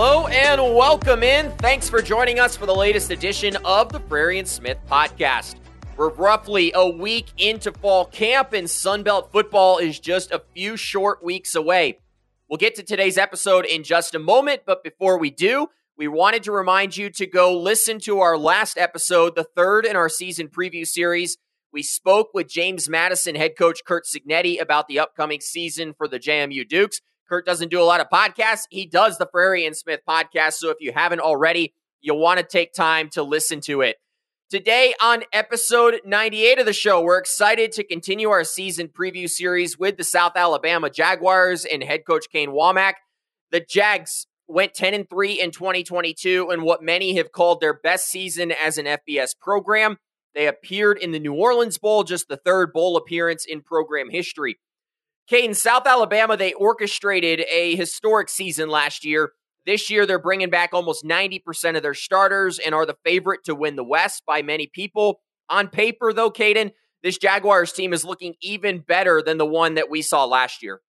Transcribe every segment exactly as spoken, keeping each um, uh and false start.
Hello and welcome in. Thanks for joining us for the latest edition of the Frary and Smith podcast. We're roughly a week into fall camp, and Sun Belt football is just a few short weeks away. We'll get to today's episode in just a moment, but before we do, we wanted to remind you to go listen to our last episode, the third in our season preview series. We spoke with James Madison head coach Curt Cignetti about the upcoming season for the J M U Dukes. Kurt doesn't do a lot of podcasts. He does the Frary and Smith podcast, so if you haven't already, you'll want to take time to listen to it. Today on episode ninety-eight of the show, we're excited to continue our season preview series with the South Alabama Jaguars and head coach Kane Womack. The Jags went ten and three in twenty twenty-two in what many have called their best season as an F B S program. They appeared in the New Orleans Bowl, just the third bowl appearance in program history. Caden, South Alabama, they orchestrated a historic season last year. This year, they're bringing back almost ninety percent of their starters and are the favorite to win the West by many people. On paper, though, Caden, this Jaguars team is looking even better than the one that we saw last year.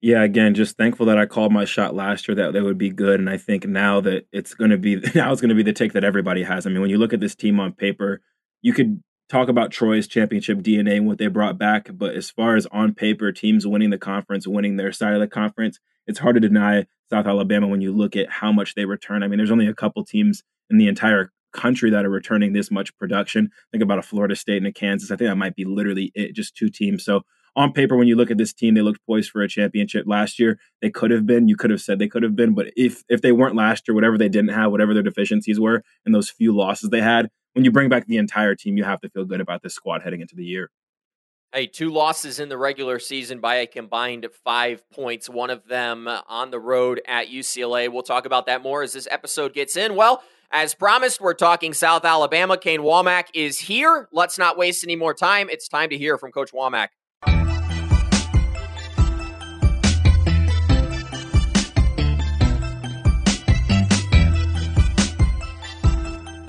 Yeah, again, just thankful that I called my shot last year that they would be good, and I think now that it's going to be now it's going to be the take that everybody has. I mean, when you look at this team on paper, you could talk about Troy's championship D N A and what they brought back. But as far as on paper, teams winning the conference, winning their side of the conference, it's hard to deny South Alabama when you look at how much they return. I mean, there's only a couple teams in the entire country that are returning this much production. Think about a Florida State and a Kansas. I think that might be literally it, just two teams. So on paper, when you look at this team, they looked poised for a championship last year. They could have been. You could have said they could have been. But if if they weren't last year, whatever they didn't have, whatever their deficiencies were, and those few losses they had, when you bring back the entire team, you have to feel good about this squad heading into the year. Hey, two losses in the regular season by a combined five points, one of them on the road at U C L A. We'll talk about that more as this episode gets in. Well, as promised, we're talking South Alabama. Kane Womack is here. Let's not waste any more time. It's time to hear from Coach Womack.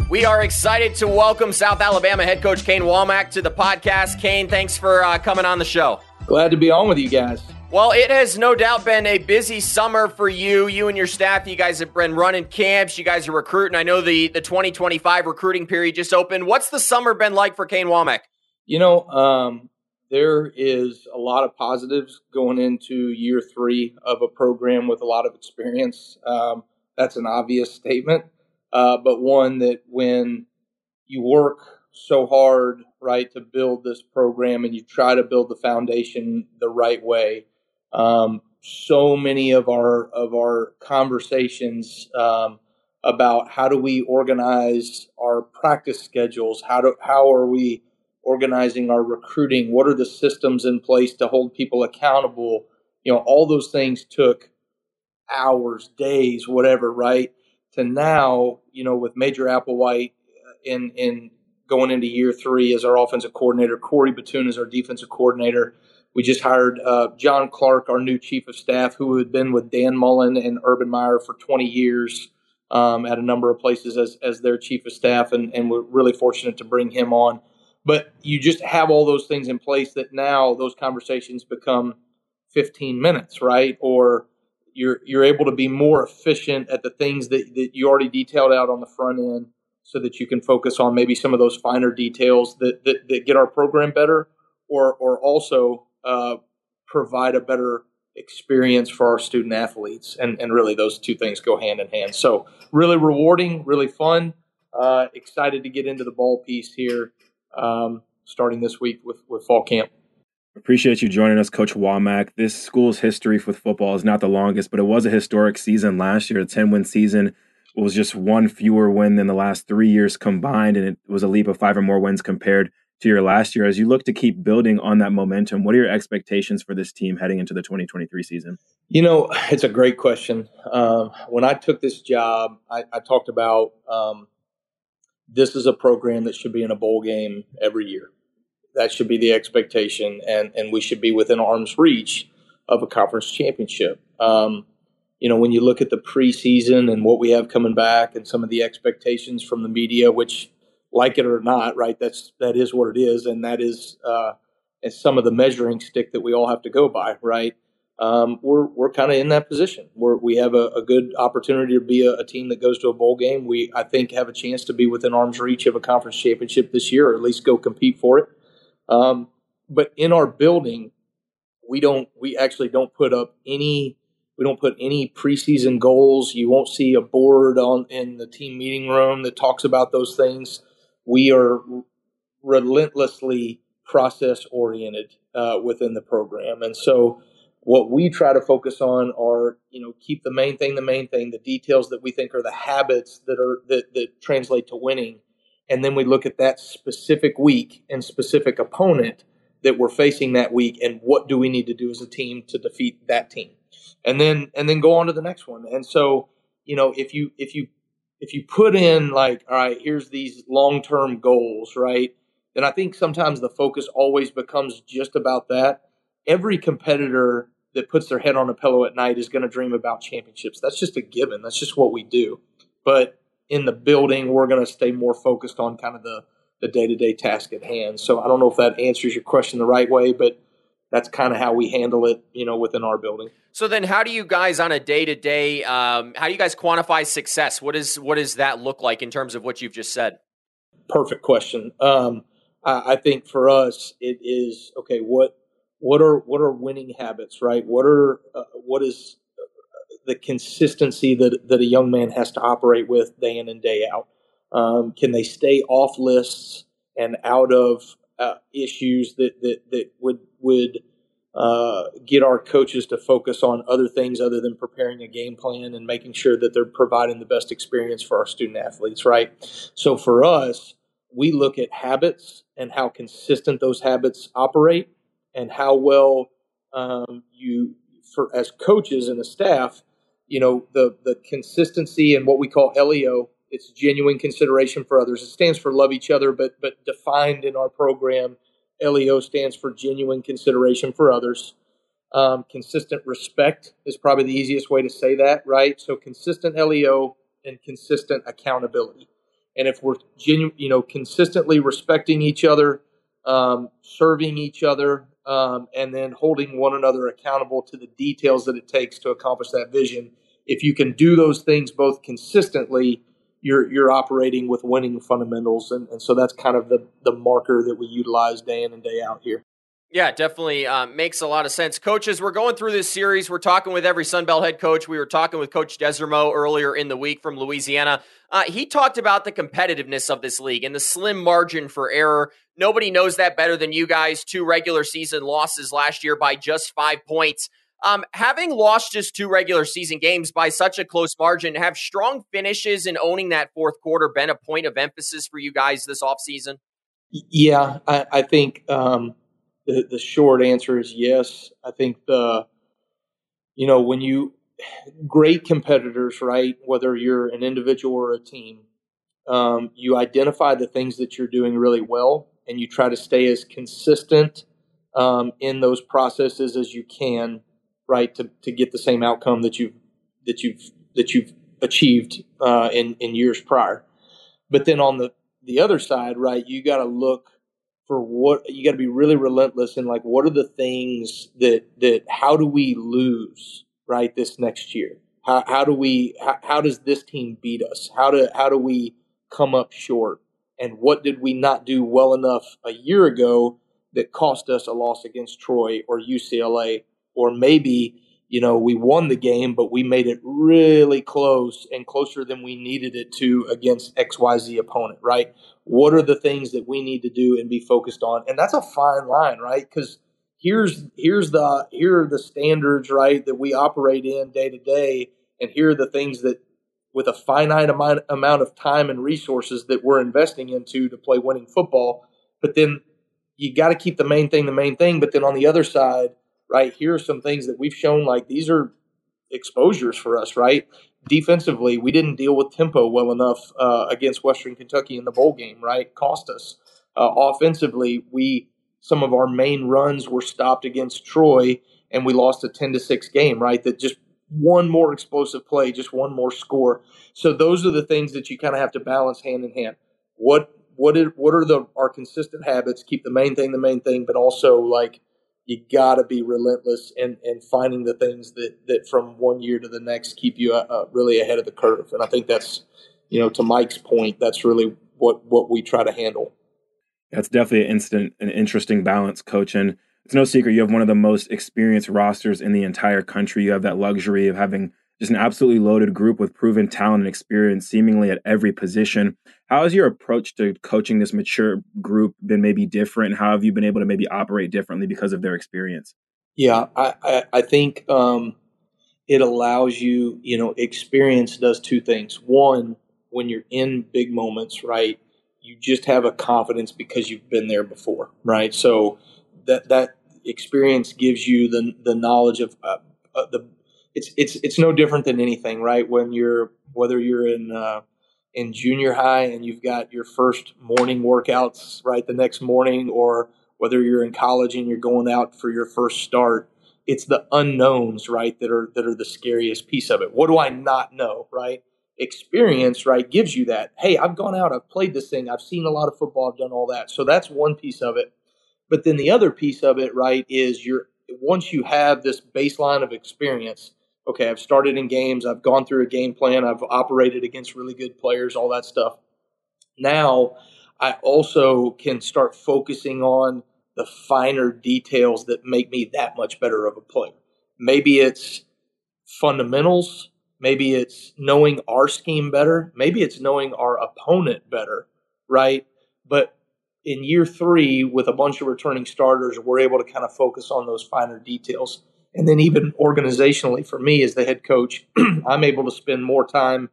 We are excited to welcome South Alabama head coach Kane Womack to the podcast. Kane, thanks for uh, coming on the show. Glad to be on with you guys. Well, it has no doubt been a busy summer for you, you and your staff. You guys have been running camps. You guys are recruiting. I know the, the twenty twenty-five recruiting period just opened. What's the summer been like for Kane Womack? You know, um, there is a lot of positives going into year three of a program with a lot of experience. Um, that's an obvious statement. Uh, but one that when you work so hard, right, to build this program and you try to build the foundation the right way, um, so many of our of our conversations um, about how do we organize our practice schedules, how do how are we organizing our recruiting, what are the systems in place to hold people accountable, you know, all those things took hours, days, whatever, right? To now, you know, with Major Applewhite in in going into year three as our offensive coordinator, Corey Batoon as our defensive coordinator. We just hired uh, John Clark, our new chief of staff, who had been with Dan Mullen and Urban Meyer for twenty years um, at a number of places as as their chief of staff, and, and we're really fortunate to bring him on. But you just have all those things in place that now those conversations become fifteen minutes, right? Or You're you're able to be more efficient at the things that, that you already detailed out on the front end so that you can focus on maybe some of those finer details that that, that get our program better or or also uh, provide a better experience for our student athletes. And, and really those two things go hand in hand. So really rewarding, really fun, uh, excited to get into the ball piece here um, starting this week with, with fall camp. Appreciate you joining us, Coach Womack. This school's history with football is not the longest, but it was a historic season last year. A ten-win season was just one fewer win than the last three years combined, and it was a leap of five or more wins compared to your last year. As you look to keep building on that momentum, what are your expectations for this team heading into the twenty twenty-three season? You know, it's a great question. Um, when I took this job, I, I talked about um, this is a program that should be in a bowl game every year. That should be the expectation, and, and we should be within arm's reach of a conference championship. Um, you know, when you look at the preseason and what we have coming back and some of the expectations from the media, which, like it or not, right, that's that is what it is, and that is uh, and some of the measuring stick that we all have to go by, right? um, we're we're kind of in that position where we have a, a good opportunity to be a, a team that goes to a bowl game. We, I think, have a chance to be within arm's reach of a conference championship this year, or at least go compete for it. Um, but in our building, we don't we actually don't put up any we don't put any preseason goals. You won't see a board on in the team meeting room that talks about those things. We are relentlessly process oriented uh, within the program. And so what we try to focus on are, you know, keep the main thing, the main thing, the details that we think are the habits that are, that, that translate to winning. And then we look at that specific week and specific opponent that we're facing that week. And what do we need to do as a team to defeat that team? And then, and then go on to the next one. And so, you know, if you, if you, if you put in like, all right, here's these long-term goals, right? Then I think sometimes the focus always becomes just about that. Every competitor that puts their head on a pillow at night is going to dream about championships. That's just a given. That's just what we do. But in the building, we're going to stay more focused on kind of the, the day-to-day task at hand. So I don't know if that answers your question the right way, but that's kind of how we handle it, you know, within our building. So then how do you guys on a day-to-day, um, how do you guys quantify success? What is, what does that look like in terms of what you've just said? Perfect question. Um, I think for us, it is, okay, what, what are, what are winning habits, right? What are, uh, what is the consistency that, that a young man has to operate with day in and day out? Um, can they stay off lists and out of uh, issues that, that, that would, would uh, get our coaches to focus on other things other than preparing a game plan and making sure that they're providing the best experience for our student athletes, right? So for us, we look at habits and how consistent those habits operate and how well um, you, for as coaches and a staff, you know, the, the consistency and what we call L E O, it's genuine consideration for others. It stands for love each other, but, but defined in our program, L E O stands for genuine consideration for others. Um, consistent respect is probably the easiest way to say that, right? So consistent L E O and consistent accountability. And if we're, genu- you know, consistently respecting each other, um, serving each other, um, and then holding one another accountable to the details that it takes to accomplish that vision, if you can do those things both consistently, you're you're operating with winning fundamentals. And, and so that's kind of the, the marker that we utilize day in and day out here. Yeah, definitely uh, makes a lot of sense. Coaches, we're going through this series. We're talking with every Sun Belt head coach. We were talking with Coach Desermo earlier in the week from Louisiana. Uh, he talked about the competitiveness of this league and the slim margin for error. Nobody knows that better than you guys. Two regular season losses last year by just five points. Um, having lost just two regular season games by such a close margin, have strong finishes and owning that fourth quarter been a point of emphasis for you guys this offseason? Yeah, I, I think um... – The, the short answer is yes. I think the, you know, when you great competitors, right, whether you're an individual or a team, um, you identify the things that you're doing really well and you try to stay as consistent um, in those processes as you can, right, to, to get the same outcome that you've, that you've, that you've achieved uh, in, in years prior. But then on the, the other side, right, you got to look for what you got to be really relentless in, like, what are the things that, that, how do we lose, right, this next year? How, how do we, how, how does this team beat us? How do, how do we come up short? And what did we not do well enough a year ago that cost us a loss against Troy or U C L A? Or maybe, you know, we won the game, but we made it really close and closer than we needed it to against X Y Z opponent, right? What are the things that we need to do and be focused on? And that's a fine line, right? Because here's here's the here are the standards, right, that we operate in day to day, and here are the things that, with a finite amount amount of time and resources that we're investing into to play winning football. But then you got to keep the main thing the main thing. But then on the other side, right, here are some things that we've shown, like, these are exposures for us, right? Defensively, we didn't deal with tempo well enough uh, against Western Kentucky in the bowl game, right? Cost us. Uh, offensively, we some of our main runs were stopped against Troy, and we lost a ten to six game, right? That just one more explosive play, just one more score. So those are the things that you kind of have to balance hand in hand. What what is, what are the our consistent habits? Keep the main thing the main thing, but also, like, you got to be relentless in, in finding the things that, that from one year to the next keep you uh, really ahead of the curve. And I think that's, you know, to Mike's point, that's really what, what we try to handle. That's definitely an, instant, an interesting balance, Coach. And it's no secret you have one of the most experienced rosters in the entire country. You have that luxury of having just an absolutely loaded group with proven talent and experience seemingly at every position. How has your approach to coaching this mature group been maybe different? How have you been able to maybe operate differently because of their experience? Yeah, I, I, I think um, it allows you, you know, experience does two things. One, when you're in big moments, right, you just have a confidence because you've been there before, right? So that that experience gives you the, the knowledge of uh, uh, the It's it's it's no different than anything, right? When you're whether you're in uh, in junior high and you've got your first morning workouts, right, the next morning, or whether you're in college and you're going out for your first start, it's the unknowns, right, that are that are the scariest piece of it. What do I not know, right? Experience, right, gives you that. Hey, I've gone out, I've played this thing, I've seen a lot of football, I've done all that. So that's one piece of it. But then the other piece of it, right, is you're once you have this baseline of experience. Okay, I've started in games, I've gone through a game plan, I've operated against really good players, all that stuff. Now, I also can start focusing on the finer details that make me that much better of a player. Maybe it's fundamentals, maybe it's knowing our scheme better, maybe it's knowing our opponent better, right? But in year three, with a bunch of returning starters, we're able to kind of focus on those finer details. And then even organizationally for me as the head coach, I'm able to spend more time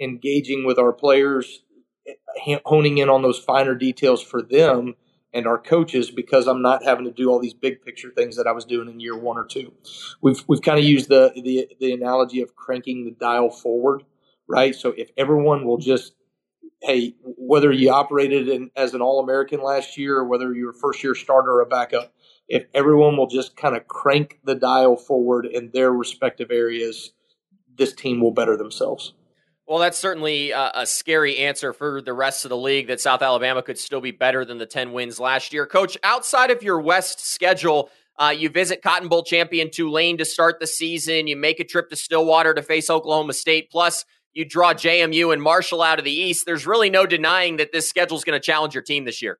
engaging with our players, honing in on those finer details for them and our coaches because I'm not having to do all these big picture things that I was doing in year one or two. We've we've kind of used the, the the analogy of cranking the dial forward, right? So if everyone will just, hey, whether you operated in, as an All-American last year or whether you're a first-year starter or a backup, if everyone will just kind of crank the dial forward in their respective areas, this team will better themselves. Well, that's certainly a, a scary answer for the rest of the league, that South Alabama could still be better than the ten wins last year. Coach, outside of your West schedule, uh, you visit Cotton Bowl champion Tulane to start the season. You make a trip to Stillwater to face Oklahoma State. Plus, you draw J M U and Marshall out of the East. There's really no denying that this schedule is going to challenge your team this year.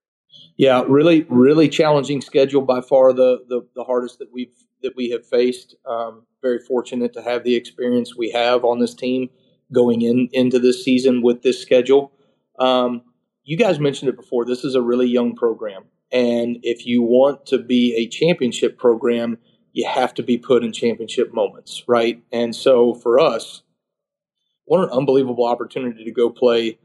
Yeah, really, really challenging schedule, by far the, the, the hardest that we've that we have faced. Um, very fortunate to have the experience we have on this team going in into this season with this schedule. Um, you guys mentioned it before. This is a really young program, and if you want to be a championship program, you have to be put in championship moments, right? And so for us, what an unbelievable opportunity to go play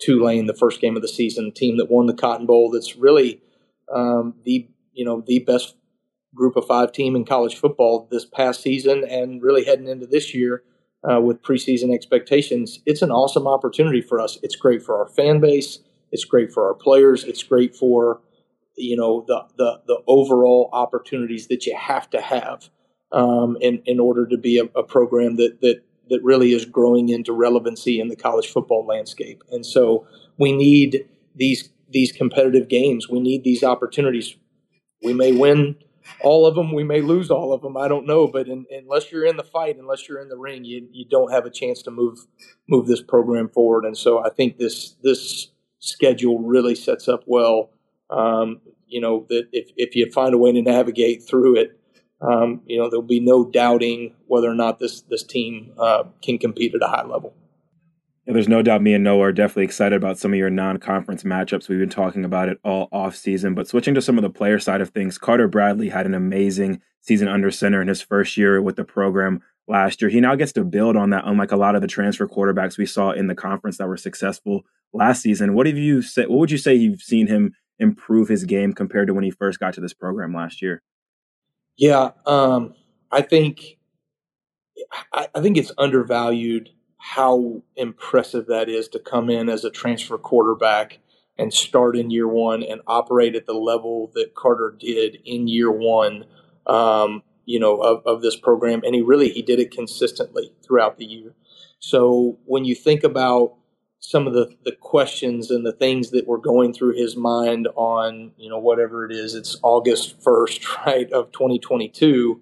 Tulane, the first game of the season, a team that won the Cotton Bowl. That's really um, the you know the best group of five team in college football this past season, and really heading into this year uh, with preseason expectations. It's an awesome opportunity for us. It's great for our fan base. It's great for our players. It's great for you know the the, the overall opportunities that you have to have um, in in order to be a, a program that that. that really is growing into relevancy in the college football landscape. And so we need these these competitive games. We need these opportunities. We may win all of them. We may lose all of them. I don't know. But in, unless you're in the fight, unless you're in the ring, you, you don't have a chance to move move this program forward. And so I think this this schedule really sets up well, um, you know, that if, if you find a way to navigate through it, Um, you know, there'll be no doubting whether or not this this team uh, can compete at a high level. Yeah, there's no doubt me and Noah are definitely excited about some of your non-conference matchups. We've been talking about it all offseason. But switching to some of the player side of things, Carter Bradley had an amazing season under center in his first year with the program last year. He now gets to build on that, unlike a lot of the transfer quarterbacks we saw in the conference that were successful last season. What have you said? What would you say you've seen him improve his game compared to when he first got to this program last year? Yeah, um, I think I, I think it's undervalued how impressive that is to come in as a transfer quarterback and start in year one and operate at the level that Carter did in year one, um, you know, of, of this program. And he really he did it consistently throughout the year. So when you think about some of the, the questions and the things that were going through his mind on, you know, whatever it is, it's August first, right, of twenty twenty-two,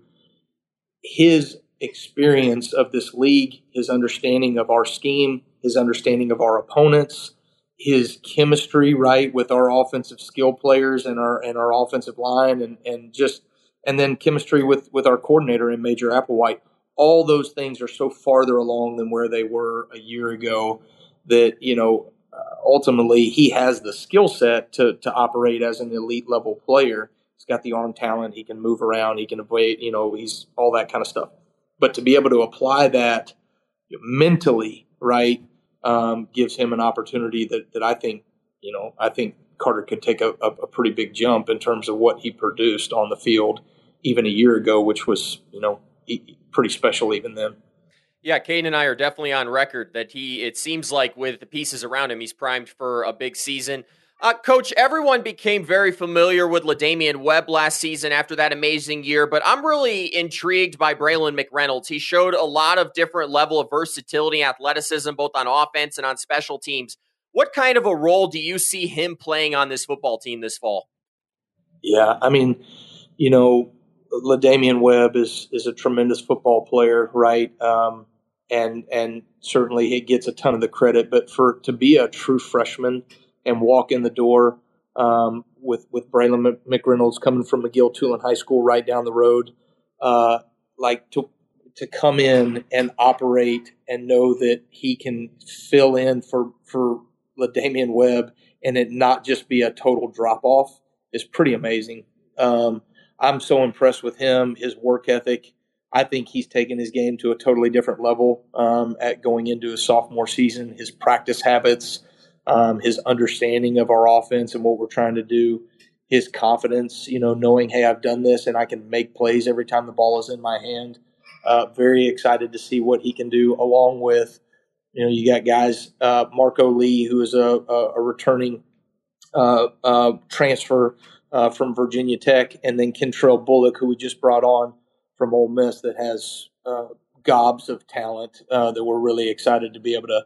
his experience of this league, his understanding of our scheme, his understanding of our opponents, his chemistry, right, with our offensive skill players and our and our offensive line and, and just and then chemistry with, with our coordinator and Major Applewhite. All those things are so farther along than where they were a year ago that, you know, uh, ultimately he has the skill set to to operate as an elite level player. He's got the arm talent. He can move around. He can evade, you know, he's all that kind of stuff. But to be able to apply that mentally, right, um, gives him an opportunity that, that I think, you know, I think Carter could take a, a pretty big jump in terms of what he produced on the field even a year ago, which was, you know, pretty special even then. Yeah, Kane and I are definitely on record that he, it seems like with the pieces around him, he's primed for a big season. Uh, Coach, everyone became very familiar with LaDamian Webb last season after that amazing year, but I'm really intrigued by Braylon McReynolds. He showed a lot of different level of versatility, athleticism, both on offense and on special teams. What kind of a role do you see him playing on this football team this fall? Yeah, I mean, you know, LaDamian Webb is is a tremendous football player, right? Um, and and certainly he gets a ton of the credit, but for to be a true freshman and walk in the door um, with with Braylon McReynolds coming from McGill Tulane High School right down the road, uh, like to to come in and operate and know that he can fill in for for LaDamian Webb and it not just be a total drop off is pretty amazing. Um, I'm so impressed with him, his work ethic. I think he's taken his game to a totally different level um, at going into his sophomore season. His practice habits, um, his understanding of our offense and what we're trying to do, his confidence, you know, knowing, hey, I've done this and I can make plays every time the ball is in my hand. Uh, very excited to see what he can do along with, you know, you got guys, uh, Marco Lee, who is a, a, a returning uh, uh, transfer Uh, from Virginia Tech, and then Kentrell Bullock, who we just brought on from Ole Miss, that has uh, gobs of talent uh, that we're really excited to be able to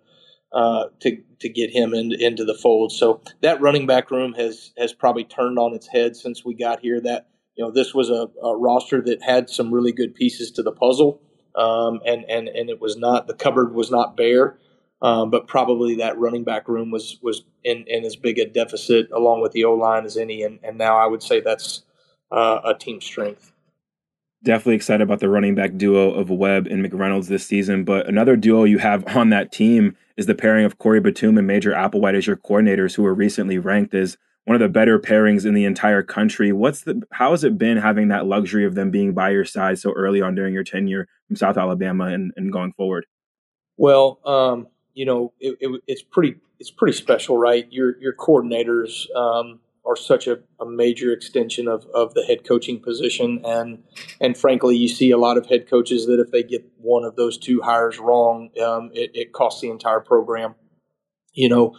uh, to to get him in, into the fold. So that running back room has has probably turned on its head since we got here. That you know this was a, a roster that had some really good pieces to the puzzle, um, and and and it was not the cupboard was not bare. Um, but probably that running back room was was in, in as big a deficit along with the O-line as any, and, and now I would say that's uh, a team strength. Definitely excited about the running back duo of Webb and McReynolds this season, but another duo you have on that team is the pairing of Corey Batoon and Major Applewhite as your coordinators, who were recently ranked as one of the better pairings in the entire country. What's the how has it been having that luxury of them being by your side so early on during your tenure from South Alabama and, and going forward? Well, um, you know, it, it, it's pretty it's pretty special, right? Your your coordinators um, are such a, a major extension of, of the head coaching position, and and frankly, you see a lot of head coaches that if they get one of those two hires wrong, um, it, it costs the entire program. You know,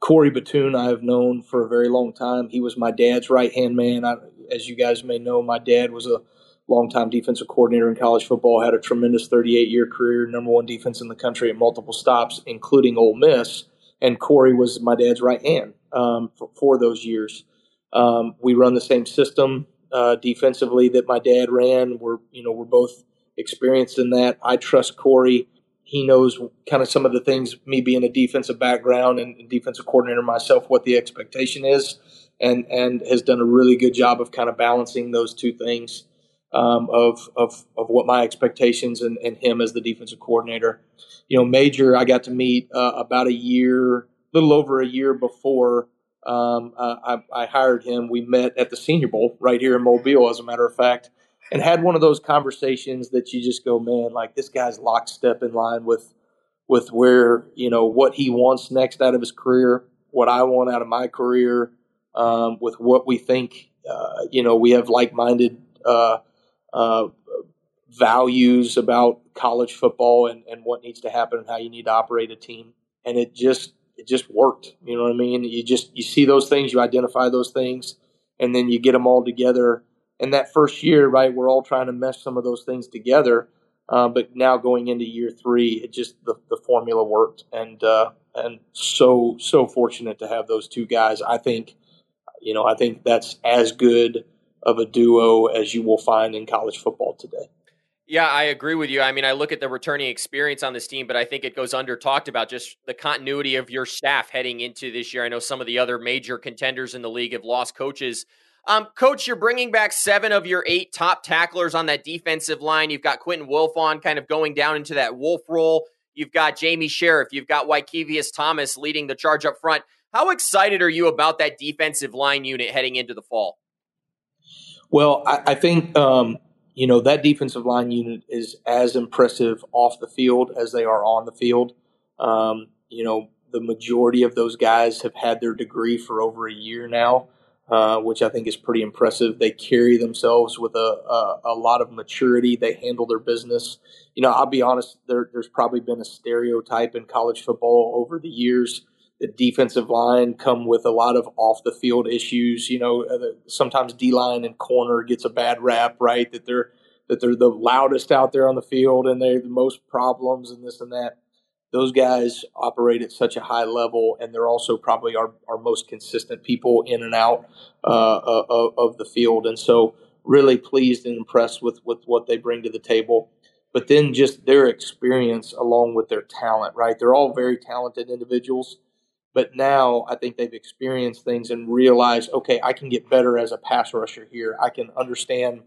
Corey Batoon, I have known for a very long time. He was my dad's right hand man. I, as you guys may know, my dad was a longtime defensive coordinator in college football, had a tremendous thirty-eight year career, number one defense in the country at multiple stops, including Ole Miss. And Corey was my dad's right hand um, for, for those years. Um, we run the same system uh, defensively that my dad ran. We're, you know, we're both experienced in that. I trust Corey. He knows kind of some of the things, me being a defensive background and defensive coordinator myself, what the expectation is, and and has done a really good job of kind of balancing those two things. Um, of of of what my expectations and, and him as the defensive coordinator. You know, Major, I got to meet uh, about a year, a little over a year before um, uh, I, I hired him. We met at the Senior Bowl right here in Mobile, as a matter of fact, and had one of those conversations that you just go, man, like this guy's lockstep in line with with where, you know, what he wants next out of his career, what I want out of my career, um, with what we think, uh, you know, we have like-minded uh Uh, values about college football and, and what needs to happen and how you need to operate a team. And it just, it just worked. You know what I mean? You just, you see those things, you identify those things, and then you get them all together. And that first year, right, we're all trying to mesh some of those things together. Uh, but now going into year three, it just the, the formula worked, and uh, and so so fortunate to have those two guys. I think, you know, I think that's as good of a duo as you will find in college football today. Yeah, I agree with you. I mean, I look at the returning experience on this team, but I think it goes under talked about just the continuity of your staff heading into this year. I know some of the other major contenders in the league have lost coaches. Um, Coach, you're bringing back seven of your eight top tacklers on that defensive line. You've got Quentin Wolfe on, kind of going down into that Wolfe role. You've got Jamie Sheriff. You've got Wykevious Thomas leading the charge up front. How excited are you about that defensive line unit heading into the fall? Well, I, I think... Um... You know, that defensive line unit is as impressive off the field as they are on the field. Um, you know, the majority of those guys have had their degree for over a year now, uh, which I think is pretty impressive. They carry themselves with a, a, a lot of maturity. They handle their business. You know, I'll be honest, there, there's probably been a stereotype in college football over the years. The defensive line come with a lot of off-the-field issues. You know, sometimes D-line and corner gets a bad rap, right, that they're that they're the loudest out there on the field and they're the most problems and this and that. Those guys operate at such a high level, and they're also probably our, our most consistent people in and out uh, of, of the field. And so really pleased and impressed with, with what they bring to the table. But then just their experience along with their talent, right? They're all very talented individuals. But now I think they've experienced things and realized, okay, I can get better as a pass rusher here. I can understand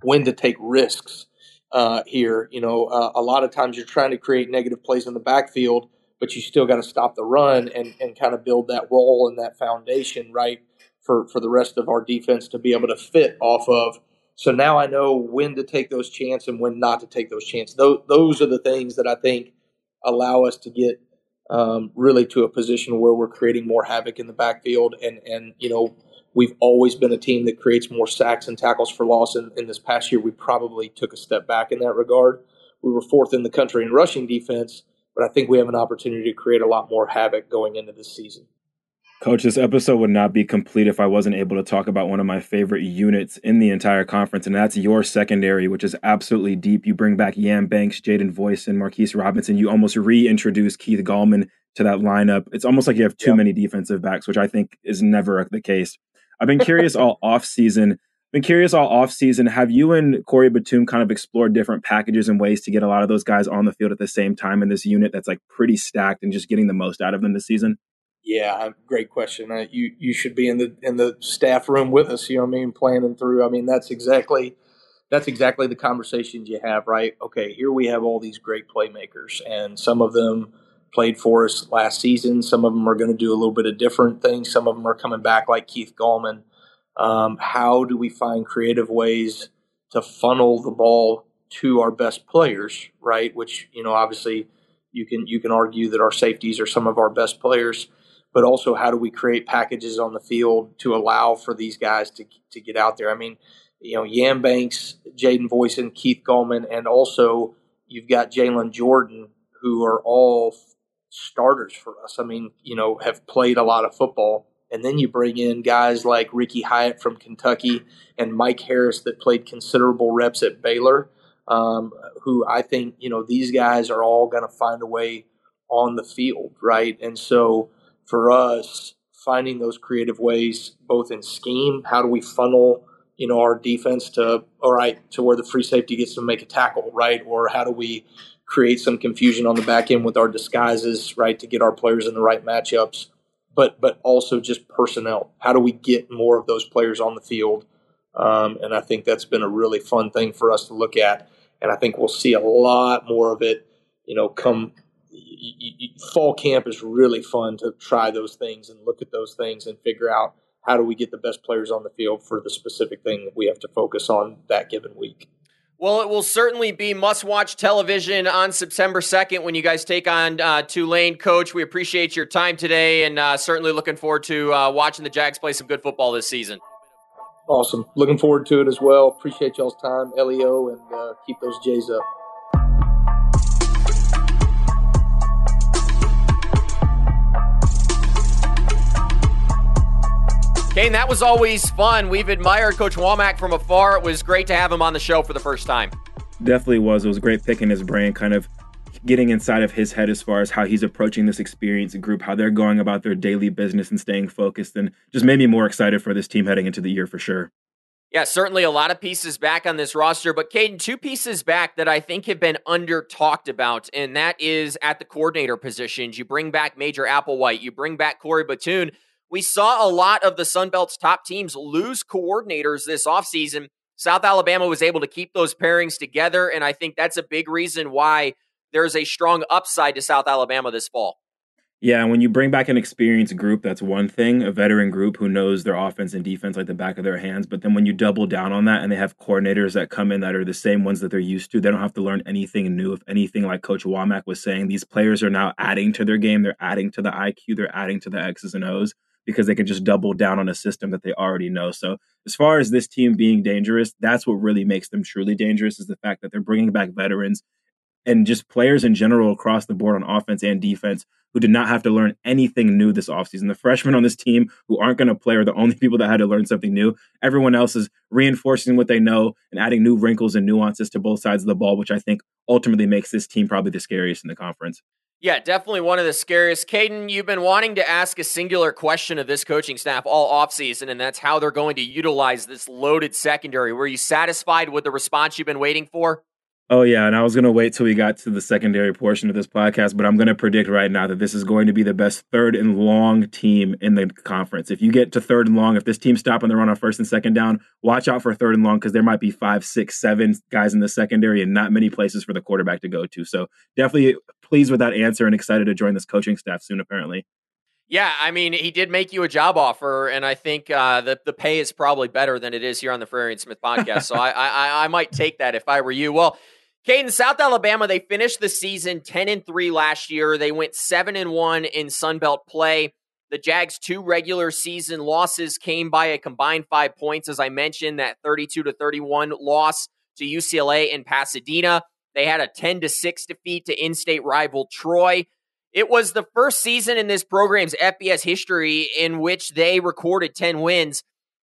when to take risks uh, here. You know, uh, a lot of times you're trying to create negative plays in the backfield, but you still got to stop the run and, and kind of build that wall and that foundation, right, for, for the rest of our defense to be able to fit off of. So now I know when to take those chances and when not to take those chances. Those, those are the things that I think allow us to get Um, really to a position where we're creating more havoc in the backfield. And, and, you know, we've always been a team that creates more sacks and tackles for loss. And, and this past year, we probably took a step back in that regard. We were fourth in the country in rushing defense, but I think we have an opportunity to create a lot more havoc going into this season. Coach, this episode would not be complete if I wasn't able to talk about one of my favorite units in the entire conference, and that's your secondary, which is absolutely deep. You bring back Yam Banks, Jaden Voisin, Marquise Robinson. You almost reintroduce Keith Gallman to that lineup. It's almost like you have too yeah. many defensive backs, which I think is never the case. I've been curious all offseason. I've been curious all offseason. Have you and Corey Batoon kind of explored different packages and ways to get a lot of those guys on the field at the same time in this unit that's like pretty stacked and just getting the most out of them this season? Yeah, great question. Uh, you you should be in the in the staff room with us. You know what I mean, planning through. I mean, that's exactly that's exactly the conversations you have, right? Okay, here we have all these great playmakers, and some of them played for us last season. Some of them are going to do a little bit of different things. Some of them are coming back, like Keith Gallman. Um, how do we find creative ways to funnel the ball to our best players, right? Which, you know, obviously you can you can argue that our safeties are some of our best players. But also, how do we create packages on the field to allow for these guys to to get out there? I mean, you know, Yam Banks, Jaden Voisin, Keith Gallman, and also you've got Jalen Jordan, who are all starters for us. I mean, you know, have played a lot of football. And then you bring in guys like Ricky Hyatt from Kentucky and Mike Harris that played considerable reps at Baylor, um, who I think, you know, these guys are all going to find a way on the field, right? And so, for us, finding those creative ways, both in scheme, how do we funnel, you know, our defense to all right to where the free safety gets to make a tackle, right? Or how do we create some confusion on the back end with our disguises, right, to get our players in the right matchups? But but also just personnel. How do we get more of those players on the field? Um, and I think that's been a really fun thing for us to look at, and I think we'll see a lot more of it, you know, come. You, you, you, fall camp is really fun to try those things and look at those things and figure out how do we get the best players on the field for the specific thing that we have to focus on that given week. Well, it will certainly be must-watch television on September second when you guys take on uh, Tulane. Coach, we appreciate your time today and uh, certainly looking forward to uh, watching the Jags play some good football this season. Awesome. Looking forward to it as well. Appreciate y'all's time, L E O, and uh, keep those Jays up. Kane, that was always fun. We've admired Coach Womack from afar. It was great to have him on the show for the first time. definitely was. It was great picking his brain, kind of getting inside of his head as far as how he's approaching this experience group, how they're going about their daily business and staying focused, and just made me more excited for this team heading into the year for sure. Yeah, certainly a lot of pieces back on this roster, but Caden, two pieces back that I think have been under-talked about, and that is at the coordinator positions. You bring back Major Applewhite, you bring back Corey Batoon. We saw a lot of the Sun Belt's top teams lose coordinators this offseason. South Alabama was able to keep those pairings together, and I think that's a big reason why there's a strong upside to South Alabama this fall. Yeah, and when you bring back an experienced group, that's one thing, a veteran group who knows their offense and defense like the back of their hands. But then when you double down on that and they have coordinators that come in that are the same ones that they're used to, they don't have to learn anything new. If anything, like Coach Womack was saying, these players are now adding to their game. They're adding to the I Q. They're adding to the X's and O's because they can just double down on a system that they already know. So as far as this team being dangerous, that's what really makes them truly dangerous, is the fact that they're bringing back veterans and just players in general across the board on offense and defense who did not have to learn anything new this offseason. The freshmen on this team who aren't going to play are the only people that had to learn something new. Everyone else is reinforcing what they know and adding new wrinkles and nuances to both sides of the ball, which I think ultimately makes this team probably the scariest in the conference. Yeah, definitely one of the scariest. Caden, you've been wanting to ask a singular question of this coaching staff all offseason, and that's how they're going to utilize this loaded secondary. Were you satisfied with the response you've been waiting for? Oh, yeah, and I was going to wait till we got to the secondary portion of this podcast, but I'm going to predict right now that this is going to be the best third and long team in the conference. If you get to third and long, if this team's stopping the run on first and second down, watch out for third and long because there might be five, six, seven guys in the secondary and not many places for the quarterback to go to. So definitely pleased with that answer and excited to join this coaching staff soon, apparently. Yeah, I mean, he did make you a job offer, and I think uh, the, the pay is probably better than it is here on the Frary and Smith podcast, so I, I, I might take that if I were you. Well, Caden, South Alabama, they finished the season ten and three last year. They went seven and one in Sun Belt play. The Jags' two regular season losses came by a combined five points. As I mentioned, that thirty-two to thirty-one loss to U C L A in Pasadena. They had a ten to six defeat to in-state rival Troy. It was the first season in this program's F B S history in which they recorded ten wins.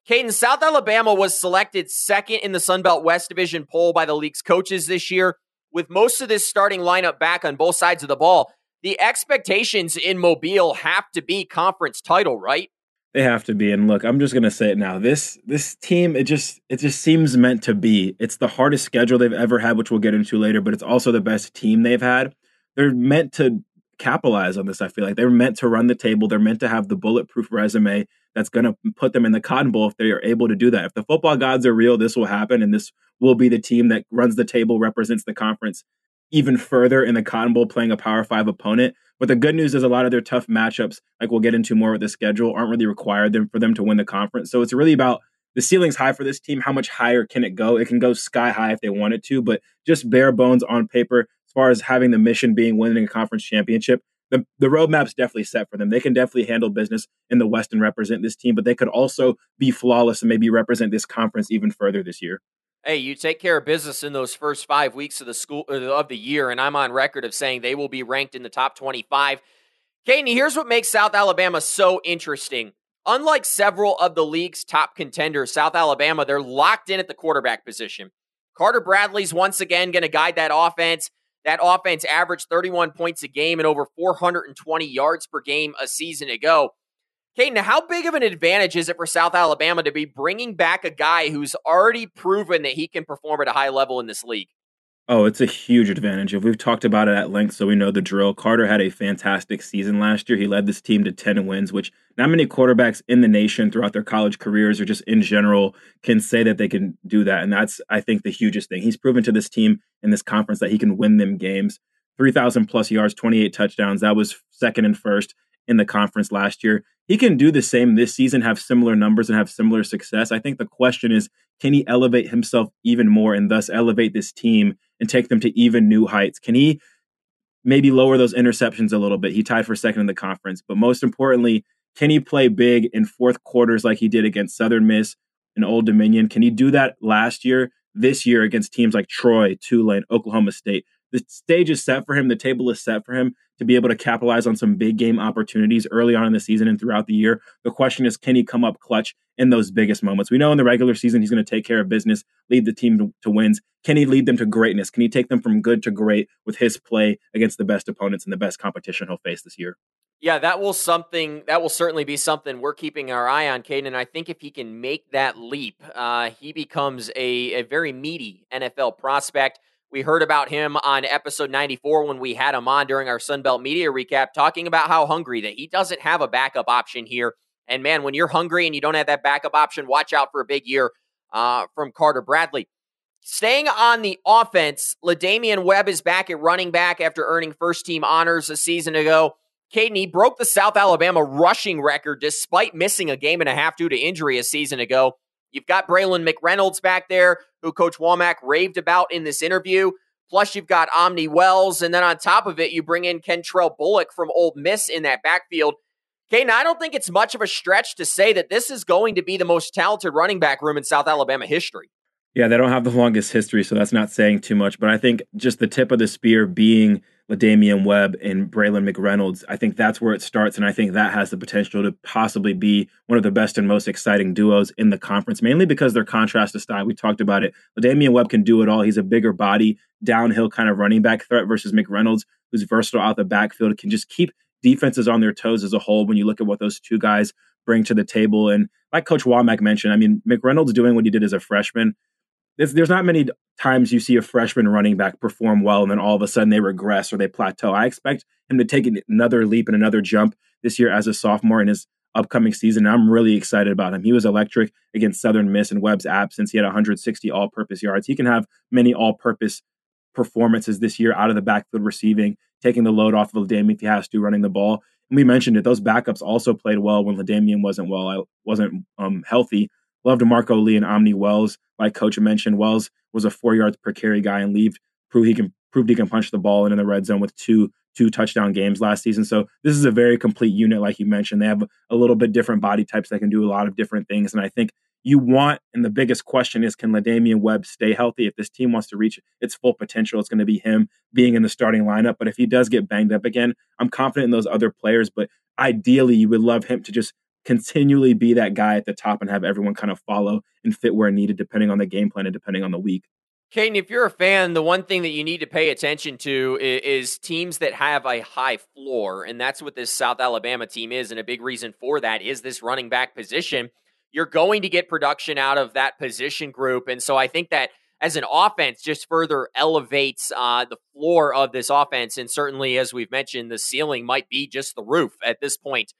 Caden, South Alabama was selected second in the Sun Belt West Division poll by the league's coaches this year, with most of this starting lineup back on both sides of the ball. The expectations in Mobile have to be conference title, right? They have to be. And look, I'm just going to say it now. This this team, it just it just seems meant to be. It's the hardest schedule they've ever had, which we'll get into later, but it's also the best team they've had. They're meant to capitalize on this. I feel like they're meant to run the table. They're meant to have the bulletproof resume that's going to put them in the Cotton Bowl if they are able to do that. If the football gods are real, this will happen, and this will be the team that runs the table, represents the conference even further in the Cotton Bowl, playing a Power Five opponent. But the good news is a lot of their tough matchups, like we'll get into more with the schedule, aren't really required them for them to win the conference. So it's really about the ceiling's high for this team. How much higher can it go? It can go sky high if they wanted to, but just bare bones on paper, as far as having the mission being winning a conference championship, the, the roadmap's definitely set for them. They can definitely handle business in the West and represent this team, but they could also be flawless and maybe represent this conference even further this year. Hey, you take care of business in those first five weeks of the school of the year, and I'm on record of saying they will be ranked in the top twenty-five. Caden, here's what makes South Alabama so interesting. Unlike several of the league's top contenders, South Alabama, they're locked in at the quarterback position. Carter Bradley's once again going to guide that offense. That offense averaged thirty-one points a game and over four hundred twenty yards per game a season ago. Caden, how big of an advantage is it for South Alabama to be bringing back a guy who's already proven that he can perform at a high level in this league? Oh, it's a huge advantage. If we've talked about it at length, so we know the drill. Carter had a fantastic season last year. He led this team to ten wins, which not many quarterbacks in the nation throughout their college careers or just in general can say that they can do that. And that's, I think, the hugest thing. He's proven to this team in this conference that he can win them games. three thousand plus yards, twenty-eight touchdowns. That was second and first in the conference last year. He can do the same this season, have similar numbers and have similar success. I think the question is, can he elevate himself even more and thus elevate this team and take them to even new heights? Can he maybe lower those interceptions a little bit? He tied for second in the conference. But most importantly, can he play big in fourth quarters like he did against Southern Miss and Old Dominion? Can he do that last year, this year against teams like Troy, Tulane, Oklahoma State? the stage is set for him, the table is set for him to be able to capitalize on some big game opportunities early on in the season and throughout the year. The question is, can he come up clutch in those biggest moments? We know in the regular season, he's going to take care of business, lead the team to, to wins. Can he lead them to greatness? Can he take them from good to great with his play against the best opponents and the best competition he'll face this year? Yeah, that will something. That will certainly be something we're keeping our eye on, Caden. And I think if he can make that leap, uh, he becomes a, a very meaty N F L prospect. We heard about him on episode ninety-four when we had him on during our Sun Belt Media Recap, talking about how hungry that he doesn't have a backup option here. And man, when you're hungry and you don't have that backup option, watch out for a big year uh, from Carter Bradley. Staying on the offense, LaDamian Webb is back at running back after earning first-team honors a season ago. Caden, he broke the South Alabama rushing record despite missing a game and a half due to injury a season ago. You've got Braylon McReynolds back there, who Coach Womack raved about in this interview. Plus, you've got Omni Wells, and then on top of it, you bring in Kentrell Bullock from Ole Miss in that backfield. Caden, I don't think it's much of a stretch to say that this is going to be the most talented running back room in South Alabama history. Yeah, they don't have the longest history, so that's not saying too much. But I think just the tip of the spear being LaDamian Webb and Braylon McReynolds, I think that's where it starts, and I think that has the potential to possibly be one of the best and most exciting duos in the conference, mainly because their contrast to style. We talked about it. LaDamian Webb can do it all. He's a bigger body, downhill kind of running back threat versus McReynolds, who's versatile out the backfield, can just keep defenses on their toes as a whole when you look at what those two guys bring to the table. And like Coach Womack mentioned, I mean, McReynolds doing what he did as a freshman, there's not many times you see a freshman running back perform well and then all of a sudden they regress or they plateau. I expect him to take another leap and another jump this year as a sophomore in his upcoming season. I'm really excited about him. He was electric against Southern Miss in Webb's absence. He had one hundred sixty all-purpose yards. He can have many all-purpose performances this year out of the backfield receiving, taking the load off of LaDamian if he has to, running the ball. And we mentioned it, those backups also played well when LaDamian wasn't well. I wasn't um, healthy. Loved Marco Lee and Omni Wells. Like Coach mentioned, Wells was a four yards per carry guy and Lee proved he can proved he can punch the ball in, in the red zone with two two touchdown games last season. So this is a very complete unit, like you mentioned. They have a little bit different body types that can do a lot of different things. And I think you want, and the biggest question is, can LaDamian Webb stay healthy? If this team wants to reach its full potential, it's going to be him being in the starting lineup. But if he does get banged up again, I'm confident in those other players. But ideally, you would love him to just continually be that guy at the top and have everyone kind of follow and fit where needed, depending on the game plan and depending on the week. Caden, if you're a fan, the one thing that you need to pay attention to is, is teams that have a high floor, and that's what this South Alabama team is, and a big reason for that is this running back position. You're going to get production out of that position group, and so I think that as an offense just further elevates uh, the floor of this offense, and certainly, as we've mentioned, the ceiling might be just the roof at this point.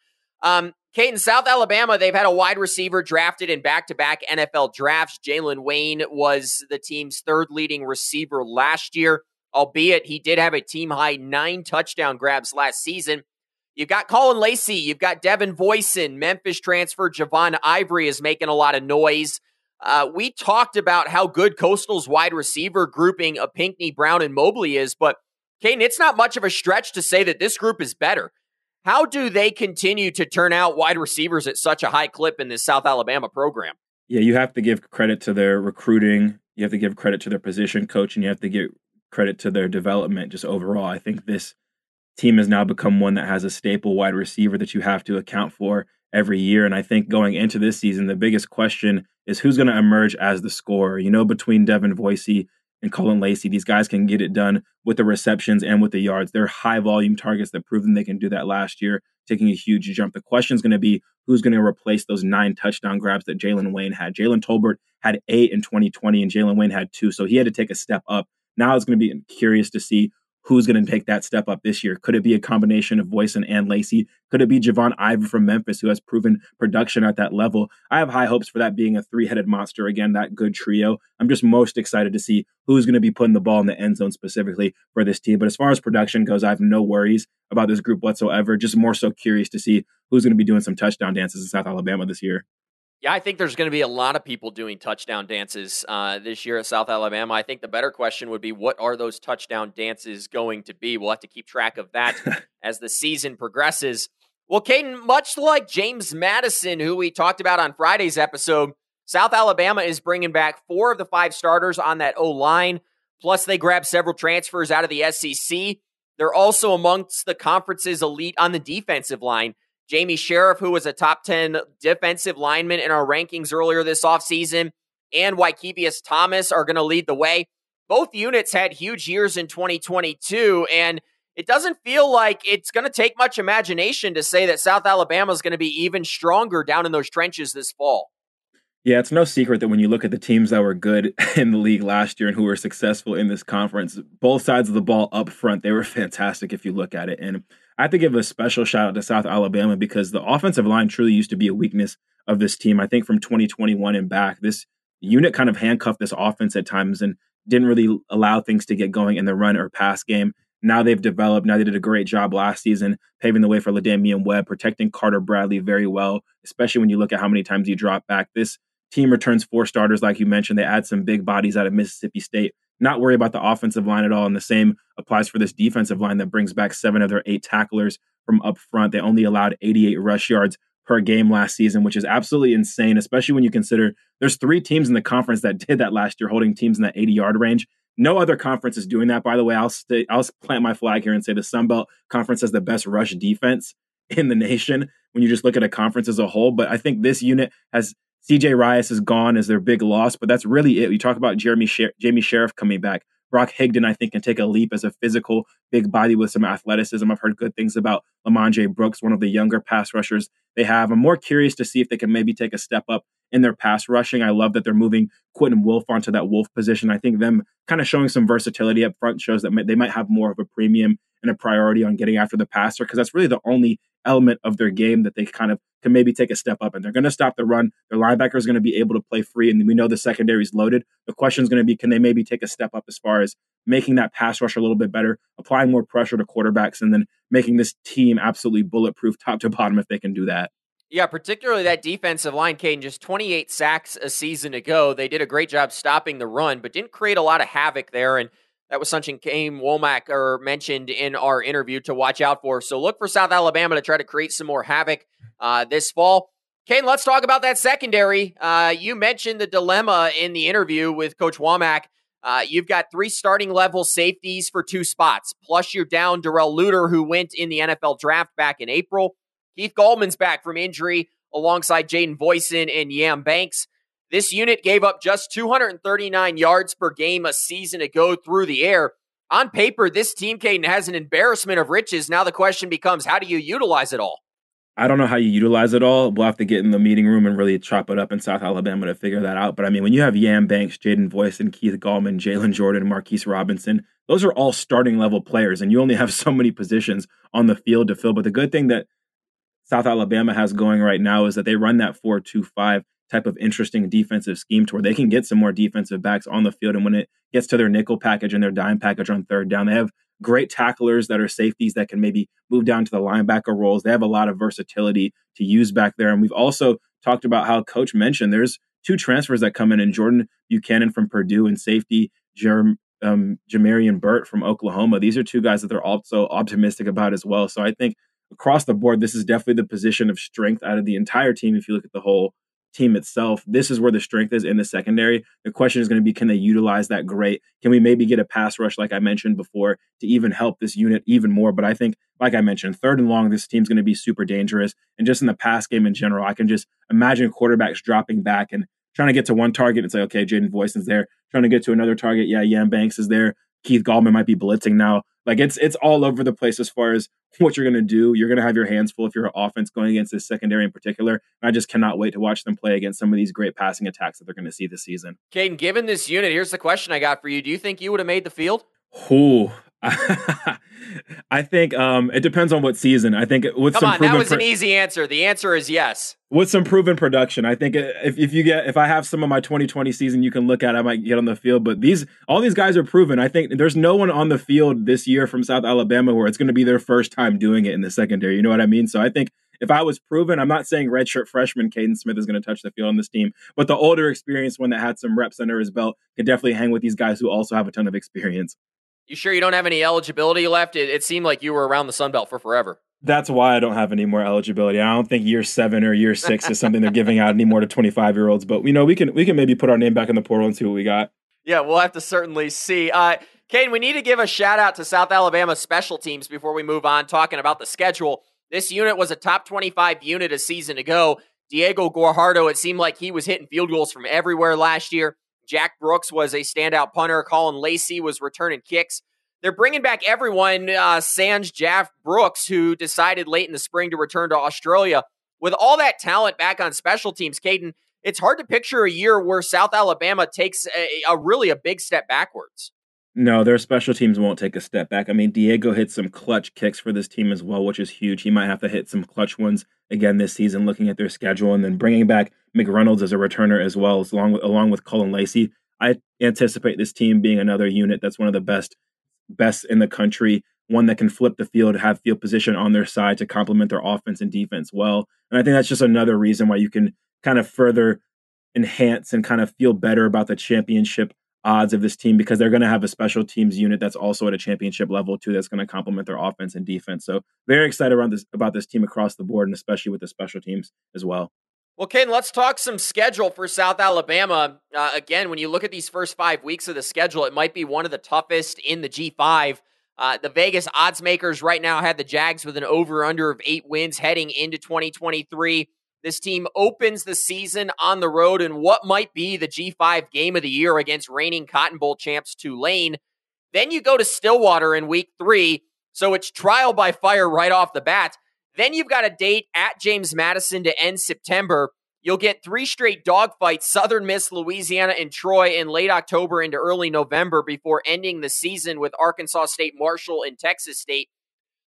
Um, Caden, South Alabama, they've had a wide receiver drafted in back-to-back N F L drafts. Jalen Wayne was the team's third leading receiver last year, albeit he did have a team-high nine touchdown grabs last season. You've got Colin Lacey. You've got Devin Voisin. Memphis transfer Javon Ivory is making a lot of noise. Uh, we talked about how good Coastal's wide receiver grouping of Pinkney, Brown, and Mobley is, but Caden, it's not much of a stretch to say that this group is better. How do they continue to turn out wide receivers at such a high clip in this South Alabama program? Yeah, you have to give credit to their recruiting. You have to give credit to their position coach, and you have to give credit to their development just overall. I think this team has now become one that has a staple wide receiver that you have to account for every year. And I think going into this season, the biggest question is who's going to emerge as the scorer. You know, between Devin Voisin and Colin Lacey, these guys can get it done with the receptions and with the yards. They're high-volume targets that proven they can do that last year, taking a huge jump. The question is going to be who's going to replace those nine touchdown grabs that Jalen Wayne had. Jalen Tolbert had eight in twenty twenty, and Jalen Wayne had two, so he had to take a step up. Now it's going to be curious to see who's going to take that step up this year. Could it be a combination of Voisin and Lacey? Could it be Javon Ivory from Memphis, who has proven production at that level? I have high hopes for that being a three-headed monster. Again, that good trio. I'm just most excited to see who's going to be putting the ball in the end zone specifically for this team. But as far as production goes, I have no worries about this group whatsoever. Just more so curious to see who's going to be doing some touchdown dances in South Alabama this year. Yeah, I think there's going to be a lot of people doing touchdown dances uh, this year at South Alabama. I think the better question would be, what are those touchdown dances going to be? We'll have to keep track of that as the season progresses. Well, Caden, much like James Madison, who we talked about on Friday's episode, South Alabama is bringing back four of the five starters on that O-line. Plus, they grabbed several transfers out of the S E C. They're also amongst the conference's elite on the defensive line. Jamie Sheriff, who was a top ten defensive lineman in our rankings earlier this offseason, and Wykevious Thomas are going to lead the way. Both units had huge years in twenty twenty-two, and it doesn't feel like it's going to take much imagination to say that South Alabama is going to be even stronger down in those trenches this fall. Yeah, it's no secret that when you look at the teams that were good in the league last year and who were successful in this conference, both sides of the ball up front, they were fantastic if you look at it. And I have to give a special shout out to South Alabama because the offensive line truly used to be a weakness of this team. I think from twenty twenty-one and back, this unit kind of handcuffed this offense at times and didn't really allow things to get going in the run or pass game. Now they've developed. Now they did a great job last season, paving the way for LaDamian Webb, protecting Carter Bradley very well, especially when you look at how many times he dropped back. This team returns four starters, like you mentioned. They add some big bodies out of Mississippi State. Not worry about the offensive line at all. And the same applies for this defensive line that brings back seven of their eight tacklers from up front. They only allowed eighty-eight rush yards per game last season, which is absolutely insane, especially when you consider there's three teams in the conference that did that last year, holding teams in that eighty-yard range. No other conference is doing that, by the way. I'll stay, I'll plant my flag here and say the Sun Belt Conference has the best rush defense in the nation when you just look at a conference as a whole. But I think this unit has C J Rice is gone as their big loss, but that's really it. You talk about Jeremy Sher- Jamie Sheriff coming back. Brock Higdon, I think, can take a leap as a physical big body with some athleticism. I've heard good things about Lamondre Brooks, one of the younger pass rushers they have. I'm more curious to see if they can maybe take a step up in their pass rushing. I love that they're moving Quentin Wolfe onto that Wolfe position. I think them kind of showing some versatility up front shows that they might have more of a premium and a priority on getting after the passer, because that's really the only element of their game that they kind of can maybe take a step up. And they're going to stop the run. Their linebacker is going to be able to play free. And we know the secondary is loaded. The question is going to be, can they maybe take a step up as far as making that pass rush a little bit better, applying more pressure to quarterbacks, and then making this team absolutely bulletproof top to bottom if they can do that. Yeah, particularly that defensive line, Kane, just twenty-eight sacks a season ago. They did a great job stopping the run, but didn't create a lot of havoc there. And that was something Kane Womack or mentioned in our interview to watch out for. So look for South Alabama to try to create some more havoc uh, this fall. Kane, let's talk about that secondary. Uh, you mentioned the dilemma in the interview with Coach Womack. Uh, you've got three starting level safeties for two spots, plus you're down Darrell Luter, who went in the N F L draft back in April. Keith Gallman's back from injury alongside Jaden Voisin and Yam Banks. This unit gave up just two hundred thirty-nine yards per game a season ago through the air. On paper, this team, Caden, has an embarrassment of riches. Now the question becomes, how do you utilize it all? I don't know how you utilize it all. We'll have to get in the meeting room and really chop it up in South Alabama to figure that out. But, I mean, when you have Yam Banks, Jaden Voisin, Keith Gallman, Jalen Jordan, Marquise Robinson, those are all starting-level players, and you only have so many positions on the field to fill. But the good thing that South Alabama has going right now is that they run that four two five type of interesting defensive scheme to where they can get some more defensive backs on the field. And when it gets to their nickel package and their dime package on third down, they have great tacklers that are safeties that can maybe move down to the linebacker roles. They have a lot of versatility to use back there. And we've also talked about how Coach mentioned there's two transfers that come in, and Jordan Buchanan from Purdue and safety Jerm, um, Jamarian Burt from Oklahoma. These are two guys that they're also optimistic about as well. So I think across the board, this is definitely the position of strength out of the entire team. If you look at the whole team itself, this is where the strength is in the secondary. The question is going to be, can they utilize that great? Can we maybe get a pass rush, like I mentioned before, to even help this unit even more? But I think, like I mentioned, third and long, this team's going to be super dangerous. And just in the pass game in general, I can just imagine quarterbacks dropping back and trying to get to one target. It's like, okay, Jaden Voisin's there. Trying to get to another target. Yeah, Yam Banks is there. Keith Gallman might be blitzing now. Like it's it's all over the place as far as what you're going to do. You're going to have your hands full if you're an offense going against this secondary in particular. And I just cannot wait to watch them play against some of these great passing attacks that they're going to see this season. Caden, given this unit, here's the question I got for you. Do you think you would have made the field? Ooh. I think um, it depends on what season. I think with Come some on, proven that was pro- an easy answer. The answer is yes. With some proven production, I think if, if you get if I have some of my twenty twenty season, you can look at. I might get on the field, but these all these guys are proven. I think there's no one on the field this year from South Alabama where it's going to be their first time doing it in the secondary. You know what I mean? So I think if I was proven, I'm not saying redshirt freshman Caden Smith is going to touch the field on this team, but the older, experienced one that had some reps under his belt could definitely hang with these guys who also have a ton of experience. You sure you don't have any eligibility left? It, it seemed like you were around the Sun Belt for forever. That's why I don't have any more eligibility. I don't think year seven or year six is something they're giving out anymore to twenty-five-year-olds. But, you know, we can we can maybe put our name back in the portal and see what we got. Yeah, we'll have to certainly see. Uh, Kane, we need to give a shout out to South Alabama special teams before we move on, talking about the schedule. This unit was a top twenty-five unit a season ago. Diego Guajardo, it seemed like he was hitting field goals from everywhere last year. Jack Brooks was a standout punter. Colin Lacey was returning kicks. They're bringing back everyone, uh, sans Jack Brooks, who decided late in the spring to return to Australia. With all that talent back on special teams, Caden, it's hard to picture a year where South Alabama takes a, a really a big step backwards. No, their special teams won't take a step back. I mean, Diego hit some clutch kicks for this team as well, which is huge. He might have to hit some clutch ones again this season, looking at their schedule, and then bringing back McReynolds as a returner as well, as along with, along with Colin Lacey. I anticipate this team being another unit that's one of the best, best in the country, one that can flip the field, have field position on their side to complement their offense and defense well. And I think that's just another reason why you can kind of further enhance and kind of feel better about the championship odds of this team, because they're going to have a special teams unit that's also at a championship level too, that's going to complement their offense and defense. So very excited around this, about this team across the board, and especially with the special teams as well. Well, Ken, let's talk some schedule for South Alabama. Uh, again, when you look at these first five weeks of the schedule, it might be one of the toughest in the G five. Uh, the Vegas odds makers right now had the Jags with an over-under of eight wins heading into twenty twenty-three. This team opens the season on the road in what might be the G five game of the year against reigning Cotton Bowl champs Tulane. Then you go to Stillwater in week three, so it's trial by fire right off the bat. Then you've got a date at James Madison to end September. You'll get three straight dogfights, Southern Miss, Louisiana, and Troy in late October into early November before ending the season with Arkansas State, Marshall, and Texas State.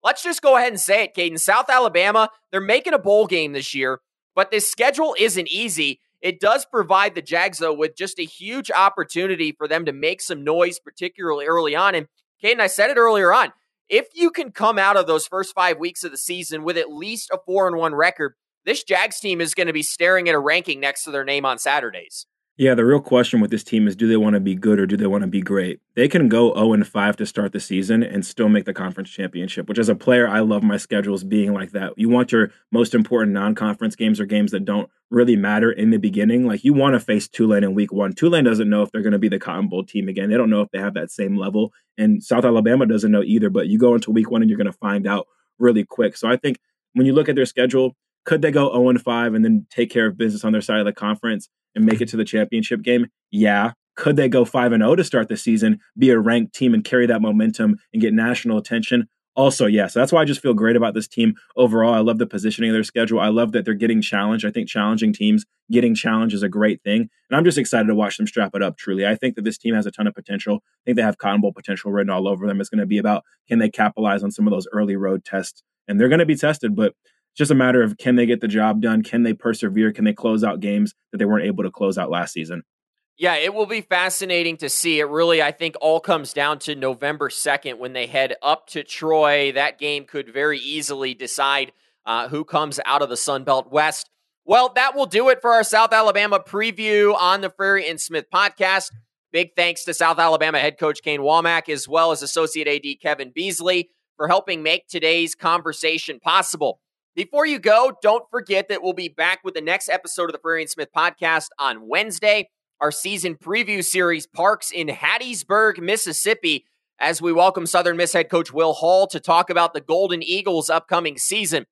Let's just go ahead and say it, Caden. South Alabama, they're making a bowl game this year. But this schedule isn't easy. It does provide the Jags, though, with just a huge opportunity for them to make some noise, particularly early on. And, Caden, I said it earlier on, if you can come out of those first five weeks of the season with at least a four and one record, this Jags team is going to be staring at a ranking next to their name on Saturdays. Yeah, the real question with this team is, do they want to be good or do they want to be great? They can go oh and five to start the season and still make the conference championship, which as a player, I love my schedules being like that. You want your most important non-conference games or games that don't really matter in the beginning. Like, you want to face Tulane in week one. Tulane doesn't know if they're going to be the Cotton Bowl team again. They don't know if they have that same level. And South Alabama doesn't know either, but you go into week one and you're going to find out really quick. So I think when you look at their schedule, could they go oh and five and then take care of business on their side of the conference and make it to the championship game? Yeah. Could they go five and oh to start the season, be a ranked team and carry that momentum and get national attention? Also, yeah. So that's why I just feel great about this team overall. I love the positioning of their schedule. I love that they're getting challenged. I think challenging teams, getting challenged is a great thing. And I'm just excited to watch them strap it up, truly. I think that this team has a ton of potential. I think they have Cotton Bowl potential written all over them. It's going to be about, can they capitalize on some of those early road tests? And they're going to be tested, but just a matter of, can they get the job done? Can they persevere? Can they close out games that they weren't able to close out last season? Yeah, it will be fascinating to see. It really, I think, all comes down to November second when they head up to Troy. That game could very easily decide uh, who comes out of the Sun Belt West. Well, that will do it for our South Alabama preview on the Frary and Smith podcast. Big thanks to South Alabama head coach Kane Womack, as well as associate A D Kevin Beasley, for helping make today's conversation possible. Before you go, don't forget that we'll be back with the next episode of the Frary and Smith podcast on Wednesday, our season preview series, Parks in Hattiesburg, Mississippi, as we welcome Southern Miss head coach Will Hall to talk about the Golden Eagles' upcoming season.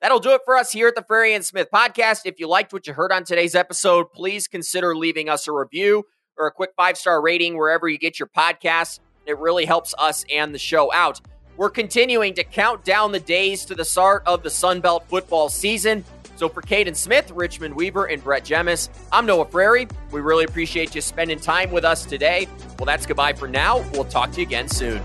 That'll do it for us here at the Frary and Smith podcast. If you liked what you heard on today's episode, please consider leaving us a review or a quick five-star rating wherever you get your podcasts. It really helps us and the show out. We're continuing to count down the days to the start of the Sun Belt football season. So for Caden Smith, Richmond Weaver, and Brett Jemis, I'm Noah Frary. We really appreciate you spending time with us today. Well, that's goodbye for now. We'll talk to you again soon.